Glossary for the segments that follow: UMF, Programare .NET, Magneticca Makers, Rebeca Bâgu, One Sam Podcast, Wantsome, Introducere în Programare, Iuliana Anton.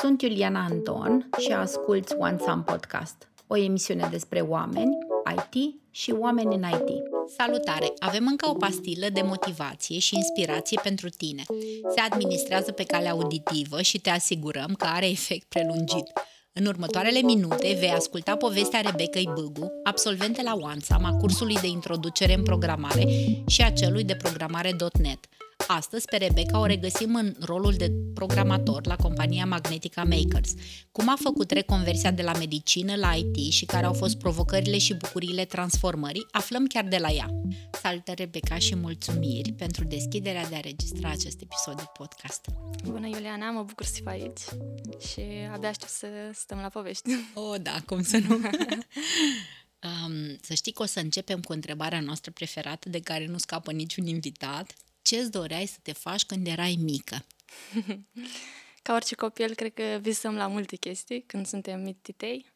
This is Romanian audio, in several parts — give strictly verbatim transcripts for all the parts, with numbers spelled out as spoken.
Sunt Iuliana Anton și asculți One Sam Podcast, o emisiune despre oameni, I T și oameni în I T. Salutare! Avem încă o pastilă de motivație și inspirație pentru tine. Se administrează pe calea auditivă și te asigurăm că are efect prelungit. În următoarele minute vei asculta povestea Rebecăi Bâgu, absolvente la Wantsome, a cursului de introducere în programare și a celui de programare punct net. Astăzi pe Rebeca o regăsim în rolul de programator la compania Magneticca Makers. Cum a făcut reconversia de la medicină la I T și care au fost provocările și bucuriile transformării, aflăm chiar de la ea. Salută Rebeca și mulțumiri pentru deschiderea de a registra acest episod de podcast. Bună Iuliana, mă bucur să fiu aici și abia aștept să stăm la povești. Oh, da, cum să nu... um, să știi că o să începem cu întrebarea noastră preferată de care nu scapă niciun invitat. Ce-ți doreai să te faci când erai mică? Ca orice copil, cred că visăm la multe chestii când suntem mititei,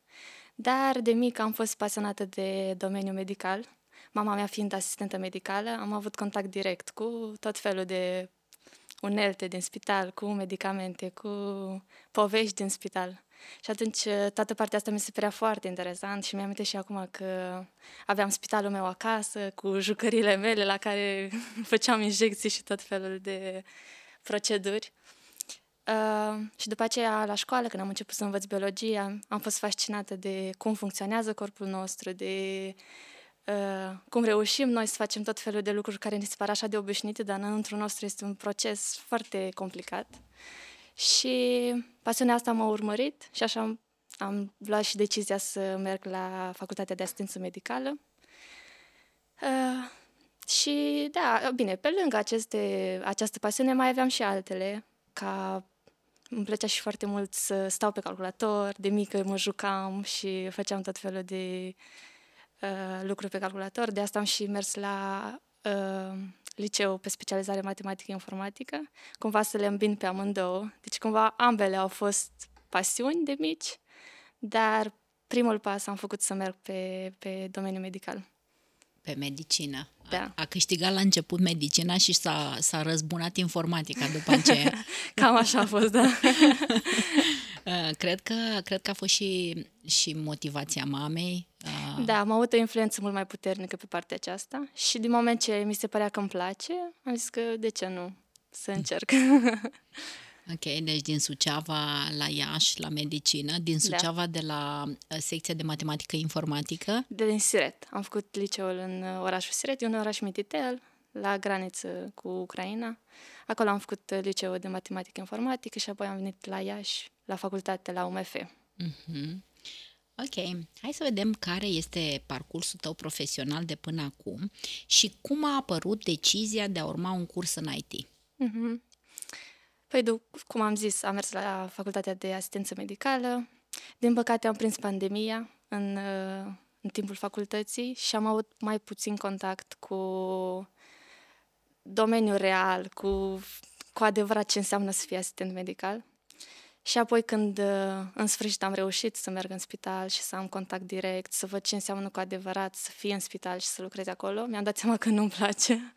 dar de mică am fost pasionată de domeniul medical. Mama mea fiind asistentă medicală, am avut contact direct cu tot felul de unelte din spital, cu medicamente, cu povești din spital. Și atunci toată partea asta mi se părea foarte interesant și mi-am și acum că aveam spitalul meu acasă cu jucările mele la care făceam injecții și tot felul de proceduri. Uh, și după aceea la școală, când am început să învăț biologia, am fost fascinată de cum funcționează corpul nostru, de uh, cum reușim noi să facem tot felul de lucruri care ne se par așa de obișnuite, dar înăuntru nostru este un proces foarte complicat. Și pasiunea asta m-a urmărit și așa am, am luat și decizia să merg la facultatea de asistență medicală. Uh, și da, bine, pe lângă aceste, această pasiune mai aveam și altele, ca îmi plăcea și foarte mult să stau pe calculator, de mică mă jucam și făceam tot felul de uh, lucruri pe calculator, de asta am și mers la... Uh, liceu pe specializare matematică-informatică, cumva să le îmbin pe amândouă. Deci cumva ambele au fost pasiuni de mici, dar primul pas am făcut să merg pe, pe domeniul medical. Pe medicină. Da. A, a câștigat la început medicina și s-a, s-a răzbunat informatica după aceea. Cam așa a fost, da. Cred că, cred că a fost și, și motivația mamei. Da, am avut o influență mult mai puternică pe partea aceasta și din moment ce mi se părea că îmi place, am zis că de ce nu să încerc. Ok, deci din Suceava la Iași, la medicină, din Suceava da. De la secția de matematică informatică? De din Siret. Am făcut liceul în orașul Siret, e un oraș mititel, la graniță cu Ucraina. Acolo am făcut liceul de matematică informatică și apoi am venit la Iași, la facultate, la U M F. Mm-hmm. Ok, hai să vedem care este parcursul tău profesional de până acum și cum a apărut decizia de a urma un curs în I T. Mm-hmm. Păi, cum am zis, am mers la facultatea de asistență medicală. Din păcate am prins pandemia în, în timpul facultății și am avut mai puțin contact cu domeniul real, cu, cu adevărat ce înseamnă să fii asistent medical. Și apoi când în sfârșit am reușit să merg în spital și să am contact direct, să văd ce înseamnă cu adevărat să fii în spital și să lucrezi acolo, mi-am dat seama că nu-mi place.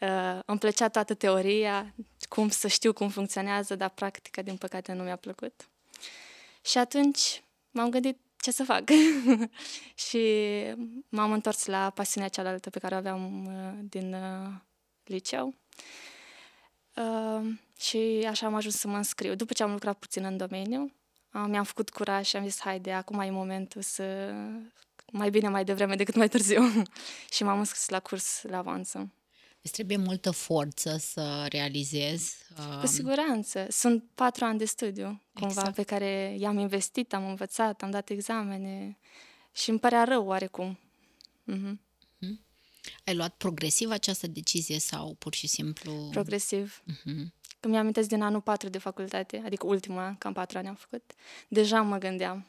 Uh, îmi plăcea toată teoria, cum să știu cum funcționează, dar practica, din păcate, nu mi-a plăcut. Și atunci m-am gândit ce să fac. Și m-am întors la pasiunea cealaltă pe care o aveam uh, din uh, liceu. Uh, și așa am ajuns să mă înscriu. După ce am lucrat puțin în domeniu, uh, mi-am făcut curaj și am zis, haide, acum e momentul să... Mai bine mai devreme decât mai târziu. Și m-am înscris la curs la Wantsome. Îți trebuie multă forță să realizezi. Uh... Cu siguranță. Sunt patru ani de studiu, cumva, exact. Pe care i-am investit, am învățat, am dat examene și îmi părea rău oarecum. Uh-huh. Uh-huh. Ai luat progresiv această decizie sau pur și simplu... Progresiv. Uh-huh. Când mi-am amintesc din anul patru de facultate, adică ultimul an, cam patru ani am făcut, deja mă gândeam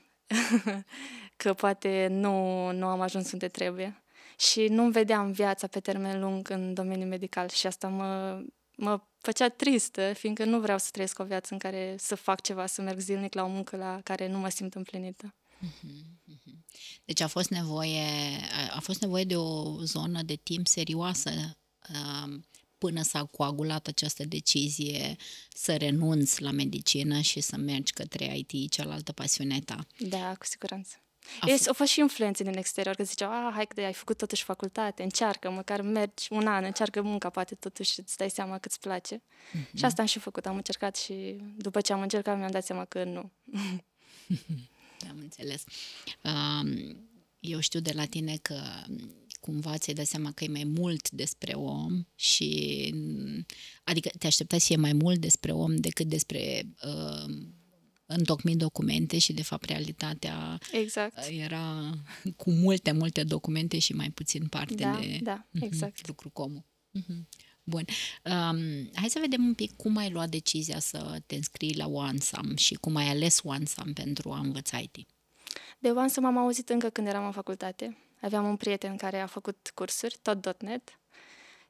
că poate nu, nu am ajuns unde trebuie. Și nu-mi vedeam viața pe termen lung în domeniul medical și asta mă, mă făcea tristă, fiindcă nu vreau să trăiesc o viață în care să fac ceva, să merg zilnic la o muncă la care nu mă simt împlinită. Deci a fost nevoie, a fost nevoie de o zonă de timp serioasă până s-a coagulat această decizie să renunți la medicină și să mergi către I T, cealaltă pasiune ta. Da, cu siguranță. A, Ei, au fost și influențe din exterior, că ziceau, ah, hai că ai făcut totuși facultate, încearcă, măcar mergi un an, încearcă munca, poate totuși îți dai seama că îți place. Mm-hmm. Și asta am și făcut, am încercat și după ce am încercat mi-am dat seama că nu. Am înțeles. Eu știu de la tine că cumva ți-ai dat seama că e mai mult despre om și adică te așteptai să fie mai mult despre om decât despre uh, întocmit documente și de fapt realitatea exact. Era cu multe, multe documente și mai puțin parte da, de da, exact. Lucru comun. Bun. Um, hai să vedem un pic cum ai luat decizia să te înscrii la Wantsome și cum ai ales Wantsome pentru a învăța I T. De Wantsome am auzit încă când eram în facultate. Aveam un prieten care a făcut cursuri, tot .net,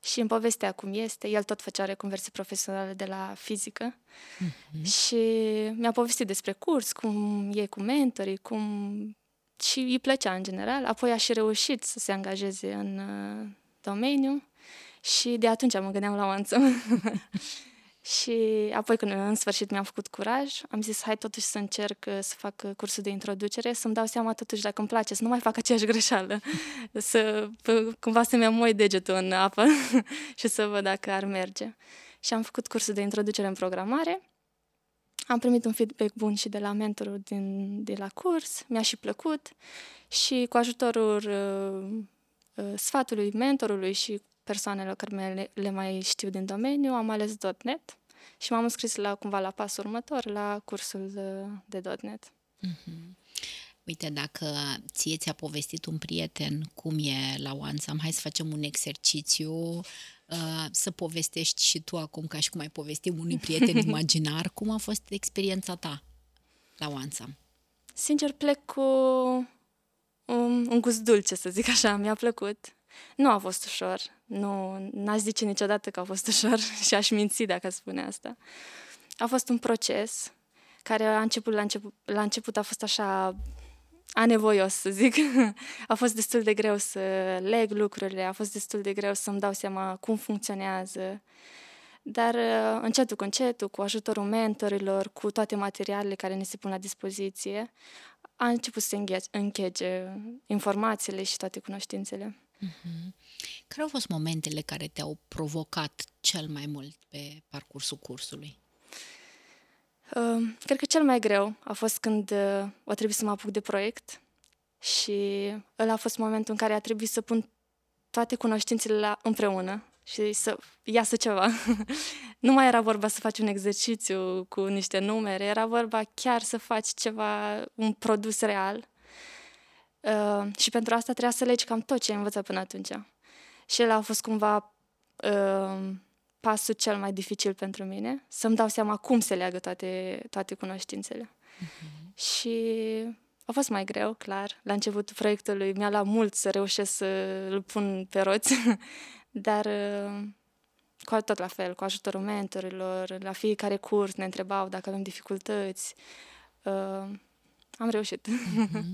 și îmi povestea cum este. El tot făcea reconversii profesionale de la fizică mm-hmm. și mi-a povestit despre curs, cum e cu mentorii, cum... și îi plăcea în general. Apoi a și reușit să se angajeze în uh, domeniu și de atunci mă gândeam la Wantsome. Și apoi când în sfârșit mi-am făcut curaj, am zis hai totuși să încerc să fac cursul de introducere, să-mi dau seama totuși dacă îmi place, să nu mai fac aceeași greșeală, să cumva să-mi amoi degetul în apă și să văd dacă ar merge. Și am făcut cursul de introducere în programare, am primit un feedback bun și de la mentorul din, de la curs, mi-a și plăcut și cu ajutorul uh, uh, sfatului mentorului și persoanelor care le mai știu din domeniu, am ales .net și m-am înscris la, cumva la pasul următor, la cursul de, de .net. Mm-hmm. Uite, dacă ție ți-a povestit un prieten cum e la Wantsome, hai să facem un exercițiu uh, să povestești și tu acum, ca și cum ai povestit unui prieten imaginar, cum a fost experiența ta la Wantsome? Sincer, plec cu un, un gust dulce, să zic așa, mi-a plăcut. Nu a fost ușor, nu, n-aș zice niciodată că a fost ușor și aș minți dacă aș spune asta. A fost un proces care a început, la, început, la început a fost așa anevoios, să zic. A fost destul de greu să leg lucrurile, a fost destul de greu să-mi dau seama cum funcționează. Dar încetul cu încetul, cu ajutorul mentorilor, cu toate materialele care ne se pun la dispoziție, a început să închege, închege informațiile și toate cunoștințele. Mm-hmm. Care au fost momentele care te-au provocat cel mai mult pe parcursul cursului? Uh, cred că cel mai greu a fost când uh, a trebuit să mă apuc de proiect și ăla a fost momentul în care a trebuit să pun toate cunoștințele la împreună și să iasă ceva. Nu mai era vorba să faci un exercițiu cu niște numere, era vorba chiar să faci ceva, un produs real. Uh, și pentru asta trebuia să legi cam tot ce ai învățat până atunci. Și el a fost cumva uh, pasul cel mai dificil pentru mine, să-mi dau seama cum se leagă toate, toate cunoștințele. Uh-huh. Și a fost mai greu, clar. La începutul proiectului mi-a luat mult să reușesc să-l pun pe roți, dar uh, cu tot la fel, cu ajutorul mentorilor, la fiecare curs ne întrebau dacă avem dificultăți. Uh, Am reușit. Mm-hmm.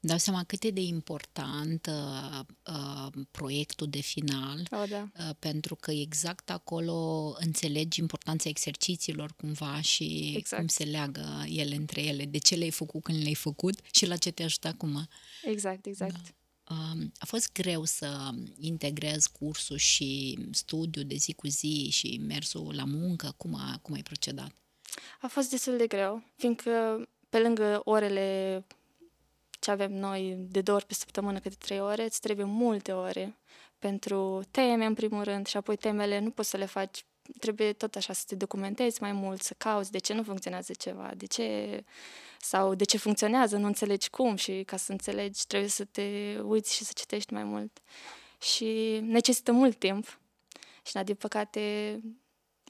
Dau seama cât e de important uh, uh, proiectul de final, oh, da. uh, pentru că exact acolo înțelegi importanța exercițiilor cumva și exact. Cum se leagă ele între ele, de ce le-ai făcut când le-ai făcut și la ce te ajută acum. Exact, exact. Da. Uh, a fost greu să integrezi cursul și studiul de zi cu zi și mersul la muncă? Cum, a, cum ai procedat? A fost destul de greu, fiindcă pe lângă orele ce avem noi de două ori pe săptămână câte trei ore, îți trebuie multe ore pentru teme în primul rând și apoi temele nu poți să le faci, trebuie tot așa să te documentezi mai mult, să cauți de ce nu funcționează ceva, de ce sau de ce funcționează, nu înțelegi cum și ca să înțelegi trebuie să te uiți și să citești mai mult și necesită mult timp și din păcate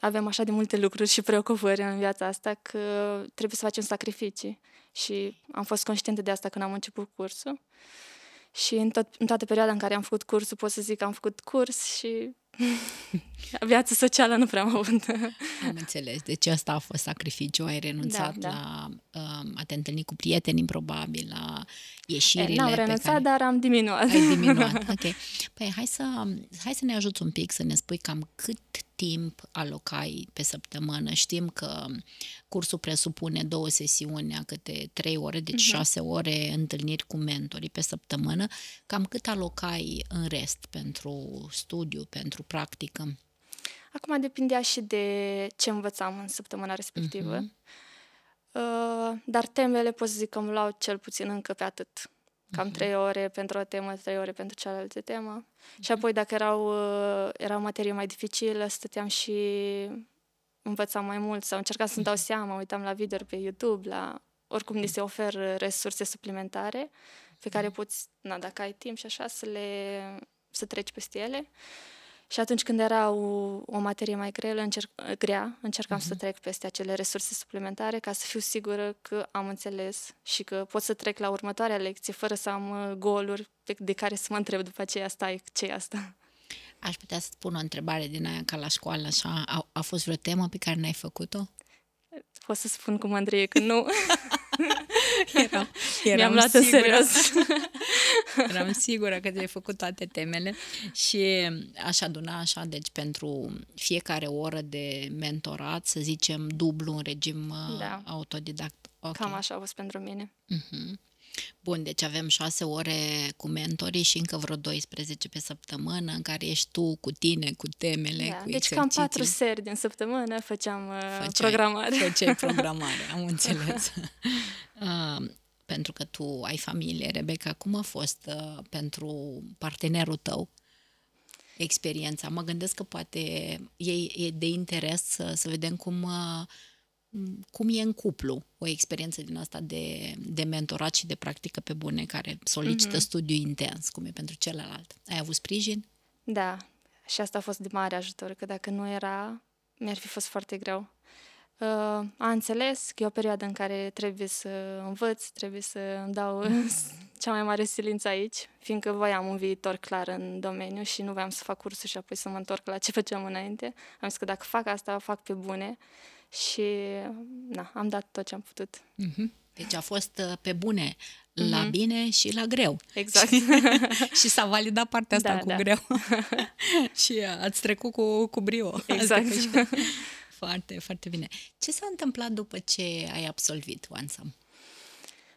avem așa de multe lucruri și preocupări în viața asta că trebuie să facem sacrificii și am fost conștientă de asta când am început cursul și în, tot, în toată perioada în care am făcut cursul pot să zic că am făcut curs și viața socială nu prea am avut. Am înțeles, deci asta a fost sacrificiu, ai renunțat da, da. la a te întâlni cu prietenii probabil, la ieșirile. N-am renunțat, care... dar am diminuat. Ai diminuat, ok. Păi hai să, hai să ne ajuți un pic să ne spui cam cât timp alocai pe săptămână? Știm că cursul presupune două sesiuni, câte trei ore, deci uh-huh. șase ore întâlniri cu mentorii pe săptămână. Cam cât alocai în rest pentru studiu, pentru practică? Acum depindea și de ce învățam în săptămâna respectivă. Uh-huh. Uh, dar temele pot să zic că îmi luau cel puțin încă pe atât. Cam trei ore pentru o temă, trei ore pentru cealaltă temă. Uh-huh. Și apoi dacă erau, erau materii mai dificile, stăteam și învățam mai mult sau încercam să-mi dau seama, uitam la video-uri pe YouTube, la... oricum ni se oferă resurse suplimentare pe care poți, na, dacă ai timp și așa, să le să treci peste ele. Și atunci când era o, o materie mai grelă, încerc, grea, încercam uh-huh. să trec peste acele resurse suplimentare ca să fiu sigură că am înțeles și că pot să trec la următoarea lecție fără să am goluri de care să mă întreb după aceea, stai, ce e asta? Aș putea să-ți pun o întrebare din aia ca la școală, așa, a, a fost vreo temă pe care n-ai făcut-o? Pot să spun cu mândrie că nu. Eram, eram Mi-am luat-o serios. Eram sigură că ți-ai făcut toate temele și aș aduna așa, deci pentru fiecare oră de mentorat, să zicem, dublu în regim da. autodidact. Okay. Cam așa a fost pentru mine. Uh-huh. Bun, deci avem șase ore cu mentorii și încă vreo douăsprezece pe săptămână în care ești tu cu tine, cu temele, da, cu deci exerciții. Cam patru seri din săptămână făceam făceai, programare. Făceai programare, am înțeles. uh, pentru că tu ai familie, Rebeca, cum a fost uh, pentru partenerul tău experiența? Mă gândesc că poate e, e de interes să, să vedem cum... Uh, cum e în cuplu o experiență din asta de, de mentorat și de practică pe bune care solicită mm-hmm. studiu intens, cum e pentru celălalt. Ai avut sprijin? Da, și asta a fost de mare ajutor, că dacă nu era, mi-ar fi fost foarte greu. Uh, a înțeles că e o perioadă în care trebuie să învăț, trebuie să îmi dau cea mai mare silință aici, fiindcă voiam un viitor clar în domeniu și nu voiam să fac cursul și apoi să mă întorc la ce făceam înainte. Am zis că dacă fac asta, fac pe bune. Și, na, am dat tot ce am putut. Deci a fost pe bune, la mm-hmm. bine și la greu. Exact. Și s-a validat partea asta da, cu da. greu. Și ați trecut cu, cu brio. Exact. Foarte, foarte bine. Ce s-a întâmplat după ce ai absolvit Wantsome?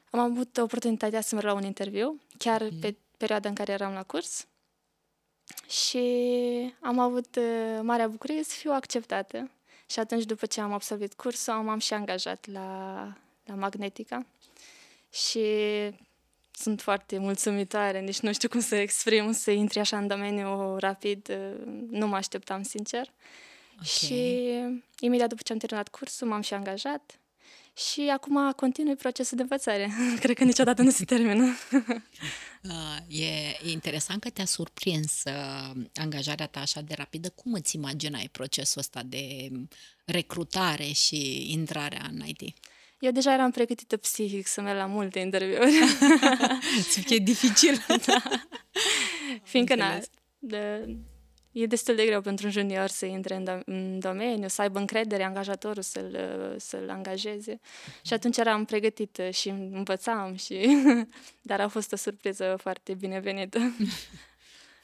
Am avut oportunitatea să merg la un interviu, chiar mm. pe perioada în care eram la curs. Și am avut marea bucurie să fiu acceptată. Și atunci, după ce am absolvit cursul, m-am și angajat la, la Magneticca și sunt foarte mulțumitoare, nici nu știu cum să exprim, să intri așa în domeniu rapid, nu mă așteptam, sincer. Okay. Și imediat după ce am terminat cursul, m-am și angajat și acum continui procesul de învățare. Cred că niciodată nu se termină. Uh, e, e interesant că te-a surprins uh, angajarea ta așa de rapidă. Cum îți imaginai procesul ăsta de recrutare și intrarea în I T? Eu deja eram pregătită psihic să merg la multe interviuri. E dificil. Da. Fiindcă na, de, e destul de greu pentru un junior să intre în, do- în domeniu, să aibă încredere angajatorul să-l, să-l angajeze. Și atunci eram pregătită și învățam, și... dar a fost o surpriză foarte binevenită.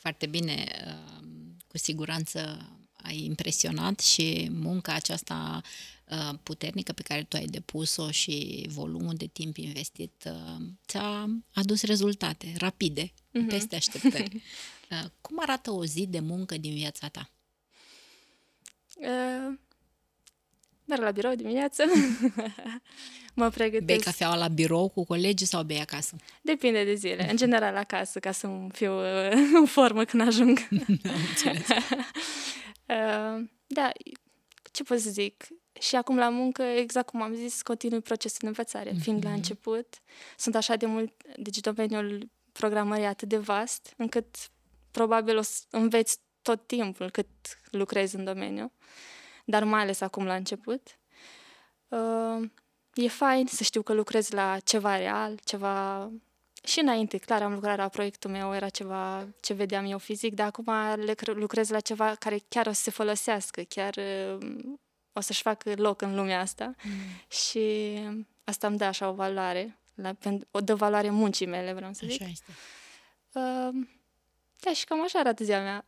Foarte bine, cu siguranță ai impresionat și munca aceasta puternică pe care tu ai depus-o și volumul de timp investit ți-a adus rezultate rapide, mm-hmm. peste așteptări. Cum arată o zi de muncă din viața ta? Uh, merg la birou dimineață, mă pregătesc. Bei cafeaua la birou cu colegii sau bei acasă? Depinde de zile, în general acasă, ca să fiu uh, în formă când ajung. uh, da, ce pot să zic? Și acum la muncă, exact cum am zis, continui procesul de învățare, mm-hmm. fiind la început. Sunt așa de mult, deci domeniul programării atât de vast, încât probabil o să înveți tot timpul cât lucrezi în domeniu, dar mai ales acum la început. E fain să știu că lucrez la ceva real, ceva... Și înainte, clar, am lucrat la proiectul meu, era ceva ce vedeam eu fizic, dar acum lucrez la ceva care chiar o să se folosească, chiar o să-și facă loc în lumea asta. Mm. Și asta îmi dă așa o valoare, la, o dă valoare muncii mele, vreau să zic. Așa este. Uh, Da, și cam așa arată ziua mea.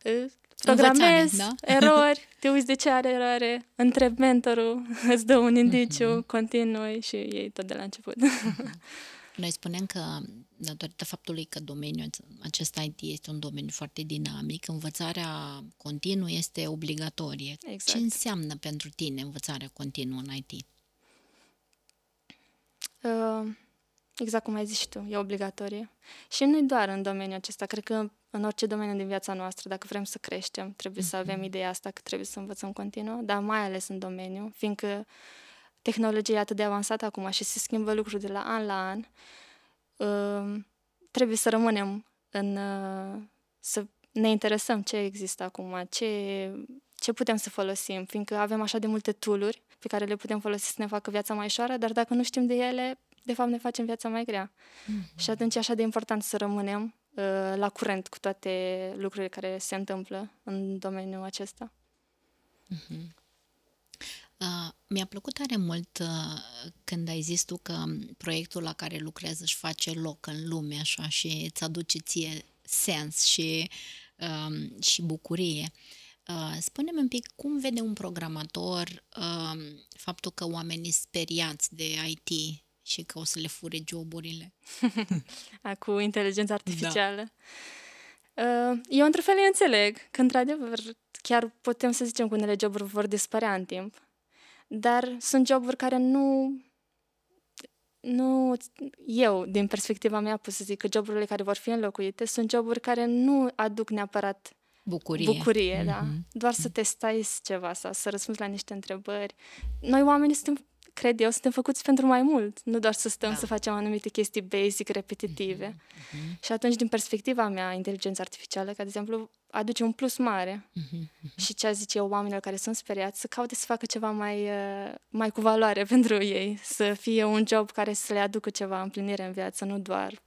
programezi, da? Erori, te uiți de ce are eroare, întrebi mentorul, îți dă un indiciu, mm-hmm. continui și ei tot de la început. Noi spunem că, datorită faptului că domeniul acesta I T este un domeniu foarte dinamic, învățarea continuă este obligatorie. Exact. Ce înseamnă pentru tine învățarea continuă în I T? Uh, exact cum ai zis și tu, e obligatorie. Și nu doar în domeniul acesta, cred că în orice domeniu din viața noastră, dacă vrem să creștem, trebuie uh-huh. să avem ideea asta că trebuie să învățăm continuu, dar mai ales în domeniu, fiindcă tehnologia e atât de avansată acum și se schimbă lucruri de la an la an, trebuie să rămânem în... să ne interesăm ce există acum, ce, ce putem să folosim, fiindcă avem așa de multe tool-uri pe care le putem folosi să ne facă viața mai ușoară, dar dacă nu știm de ele, de fapt ne facem viața mai grea. Mm-hmm. Și atunci e așa de important să rămânem la curent cu toate lucrurile care se întâmplă în domeniul acesta. Mm-hmm. Uh, mi-a plăcut tare mult uh, când ai zis tu că proiectul la care lucrezi își face loc în lume așa și îți aduce ție sens și, uh, și bucurie. Uh, spune-mi un pic cum vede un programator uh, faptul că oamenii speriați de I T și că o să le fure joburile. Cu inteligența artificială. Da. Uh, eu într-un fel îi înțeleg că într-adevăr chiar putem să zicem că unele joburi vor dispărea în timp. Dar sunt joburi care nu, nu... Eu, din perspectiva mea, pot să zic că joburile care vor fi înlocuite sunt joburi care nu aduc neapărat bucurie, bucurie mm-hmm. da? Doar mm-hmm. să testai ceva sau să răspunzi la niște întrebări. Noi oamenii suntem, cred eu, suntem făcuți pentru mai mult, nu doar să stăm da. Să facem anumite chestii basic, repetitive. Mm-hmm. Și atunci, din perspectiva mea, inteligența artificială, ca de exemplu, aduce un plus mare. Mm-hmm. Și ce zice eu oamenilor care sunt speriați, să caute să facă ceva mai, mai cu valoare pentru ei, să fie un job care să le aducă ceva împlinire în viață, nu doar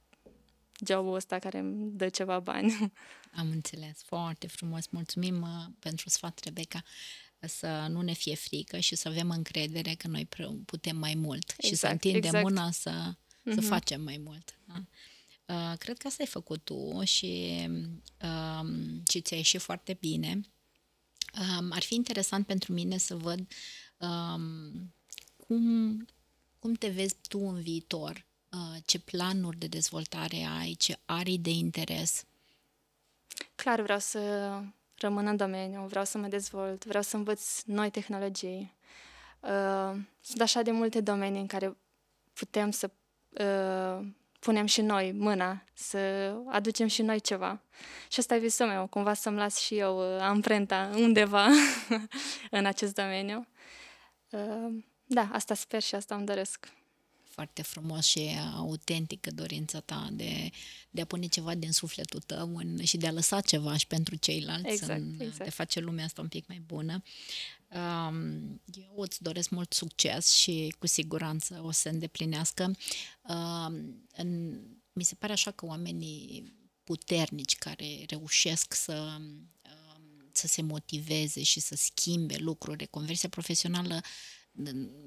jobul ăsta care îmi dă ceva bani. Am înțeles, foarte frumos. Mulțumim pentru sfat, Rebeca. Să nu ne fie frică și să avem încredere că noi putem mai mult exact, și să întindem exact. Mâna să, mm-hmm. să facem mai mult. Da? Uh, cred că asta ai făcut tu și, uh, și ți-a ieșit foarte bine. Uh, ar fi interesant pentru mine să văd uh, cum, cum te vezi tu în viitor, uh, ce planuri de dezvoltare ai, ce arii de interes. Clar, vreau să rămân în domeniu, vreau să mă dezvolt, vreau să învăț noi tehnologii. Uh, sunt așa de multe domenii în care putem să uh, punem și noi mâna, să aducem și noi ceva. Și asta e visul meu, cumva să-mi las și eu uh, amprenta undeva în acest domeniu. Uh, da, asta sper și asta îmi doresc. Foarte frumos și autentică dorința ta de, de a pune ceva din sufletul tău în, și de a lăsa ceva și pentru ceilalți, exact, în, exact. De face lumea asta un pic mai bună. Eu îți doresc mult succes și cu siguranță o să îndeplinească. În, mi se pare așa că oamenii puternici care reușesc să... să se motiveze și să schimbe lucruri, conversia profesională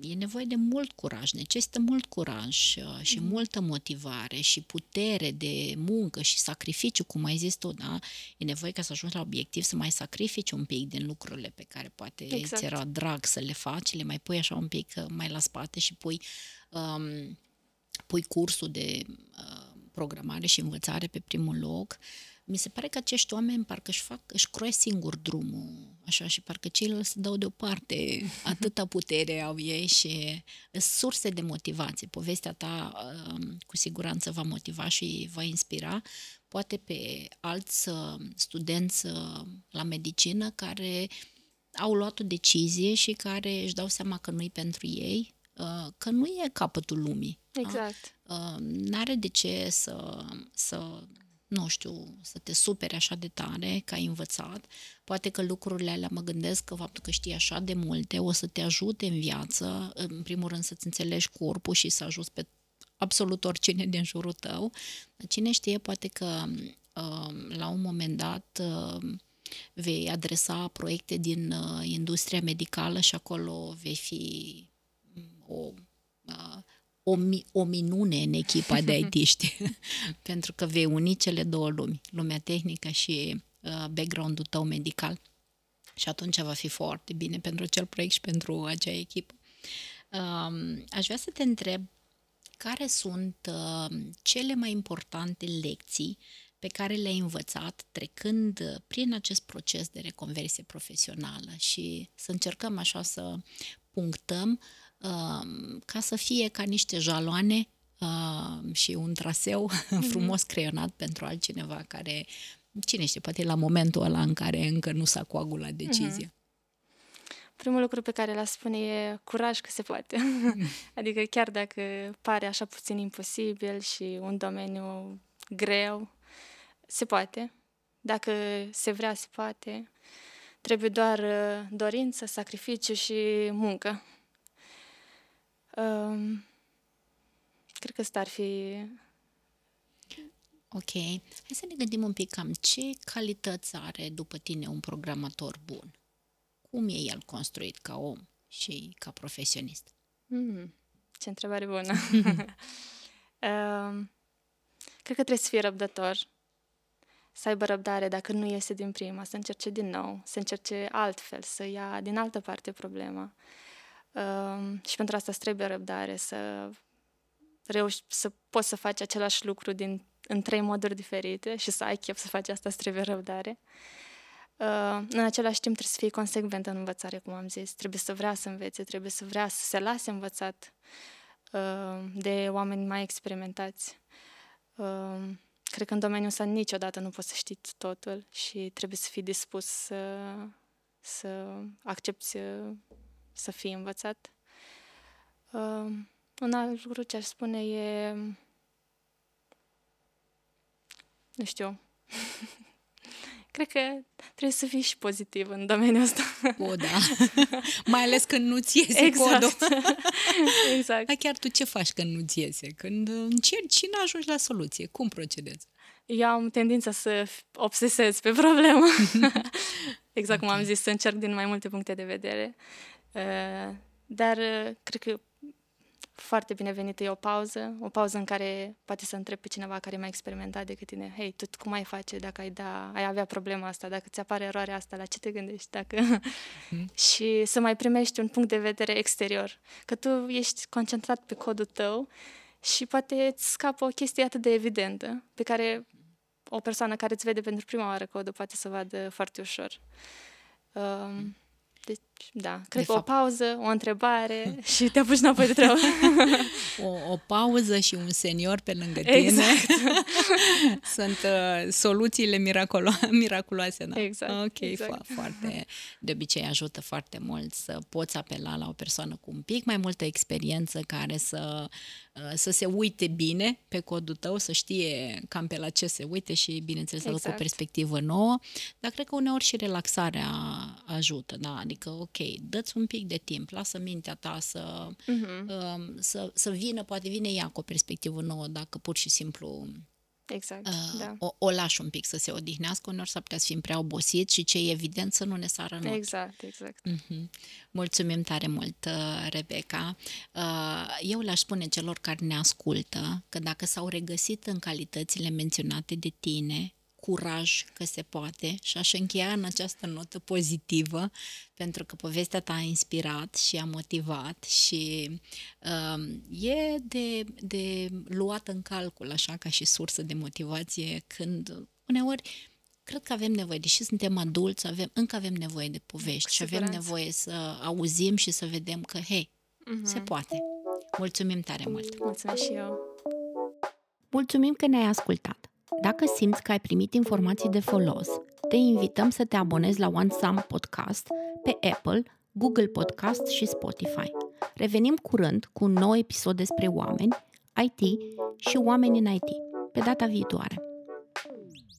e nevoie de mult curaj, necesită mult curaj și mm. multă motivare și putere de muncă și sacrificiu, cum ai zis tu, da? E nevoie ca să ajungi la obiectiv să mai sacrifici un pic din lucrurile pe care poate exact. Ți era drag să le faci, le mai pui așa un pic mai la spate și pui, um, pui cursul de uh, programare și învățare pe primul loc. Mi se pare că acești oameni parcă își fac, își croiesc singur drumul, așa, și parcă ceilalți se dau deoparte, atâta putere au ei și surse de motivație. Povestea ta cu siguranță va motiva și va inspira, poate pe alți studenți la medicină care au luat o decizie și care își dau seama că nu-i pentru ei, că nu e capătul lumii. Exact. Da? N-are de ce să... să nu știu, să te superi așa de tare că ai învățat. Poate că lucrurile alea, mă gândesc că faptul că știi așa de multe o să te ajute în viață, în primul rând să-ți înțelegi corpul și să ajuți pe absolut oricine din jurul tău. Cine știe, poate că la un moment dat vei adresa proiecte din industria medicală și acolo vei fi o... O, mi- o minune în echipa de I T-ști pentru că vei uni cele două lumi, lumea tehnică și background-ul tău medical. Și atunci va fi foarte bine pentru acel proiect și pentru acea echipă. Aș vrea să te întreb care sunt cele mai importante lecții pe care le-ai învățat trecând prin acest proces de reconversie profesională și să încercăm așa să punctăm ca să fie ca niște jaloane și un traseu frumos creionat pentru altcineva care, cine știe, poate la momentul ăla în care încă nu s-a coagulat decizia. Primul lucru pe care l-a spune e curaj că se poate. Adică chiar dacă pare așa puțin imposibil și un domeniu greu, se poate. Dacă se vrea, se poate. Trebuie doar dorință, sacrificiu și muncă. Um, cred că asta ar fi... Ok. Hai să ne gândim un pic cam ce calități are după tine un programator bun. Cum e el construit ca om și ca profesionist? Mm, ce întrebare bună! um, cred că trebuie să fie răbdător, să aibă răbdare dacă nu iese din prima, să încerce din nou, să încerce altfel, să ia din altă parte problema. Um, și pentru asta îți trebuie răbdare, să, reuși, să poți să faci același lucru din, în trei moduri diferite și să ai chef să faci asta, îți trebuie răbdare. Uh, în același timp trebuie să fie consecvent în învățare, cum am zis. Trebuie să vrea să învețe, trebuie să vrea să se lase învățat uh, de oameni mai experimentați. Uh, cred că în domeniul ăsta niciodată nu poți să știi totul și trebuie să fii dispus să, să accepti să, să fii învățat. Uh, un alt lucru ce aș spune e... nu știu... Cred că trebuie să fii și pozitiv în domeniul ăsta. O, da. Mai ales când nu-ți iese codul. Exact. Dar chiar tu ce faci când nu-ți iese? Când încerci și n-ajungi la soluție. Cum procedezi? Eu am tendința să obsesez pe problemă. Exact okay. Cum am zis, să încerc din mai multe puncte de vedere. Dar cred că foarte binevenită e o pauză, o pauză în care poate să întrebi pe cineva care e mai experimentat decât tine. Hei, tu cum ai face dacă ai, da, ai avea problema asta, dacă ți apare eroarea asta, la ce te gândești? Dacă... Mm. Și să mai primești un punct de vedere exterior. Că tu ești concentrat pe codul tău și poate îți scapă o chestie atât de evidentă, pe care o persoană care îți vede pentru prima oară codul poate să vadă foarte ușor. Um, Deci, da, cred că o pauză, o întrebare și te apuci înapoi de treabă. O, o pauză și un senior pe lângă tine. Exact. Sunt uh, soluțiile miraculo- miraculoase. Da? Exact. Ok, exact. Fo- foarte, de obicei ajută foarte mult să poți apela la o persoană cu un pic mai multă experiență care să, uh, să se uite bine pe codul tău, să știe cam pe la ce se uite și, bineînțeles, exact. Să dă o perspectivă nouă. Dar cred că uneori și relaxarea ajută, da? Adică, ok, dă-ți un pic de timp, lasă mintea ta să, uh-huh. uh, să, să vină, poate vine ea cu o perspectivă nouă, dacă pur și simplu exact, uh, da. o, o lași un pic să se odihnească, uneori s-ar putea să fim prea obosit și ce e evident să nu ne sară în ochi. Exact, exact. Uh-huh. Mulțumim tare mult, Rebeca. Uh, eu le-aș spune celor care ne ascultă că dacă s-au regăsit în calitățile menționate de tine, curaj că se poate și aș încheia în această notă pozitivă pentru că povestea ta a inspirat și a motivat și uh, e de, de luat în calcul așa ca și sursă de motivație când uneori cred că avem nevoie, deși suntem adulți, avem, încă avem nevoie de povești cu și siguranță. Avem nevoie să auzim și să vedem că, hei, uh-huh. se poate. Mulțumim tare mult! Mulțumesc și eu! Mulțumim că ne-ai ascultat! Dacă simți că ai primit informații de folos, te invităm să te abonezi la One Sam Podcast pe Apple, Google Podcast și Spotify. Revenim curând cu un nou episod despre oameni, I T și oameni în I T, pe data viitoare.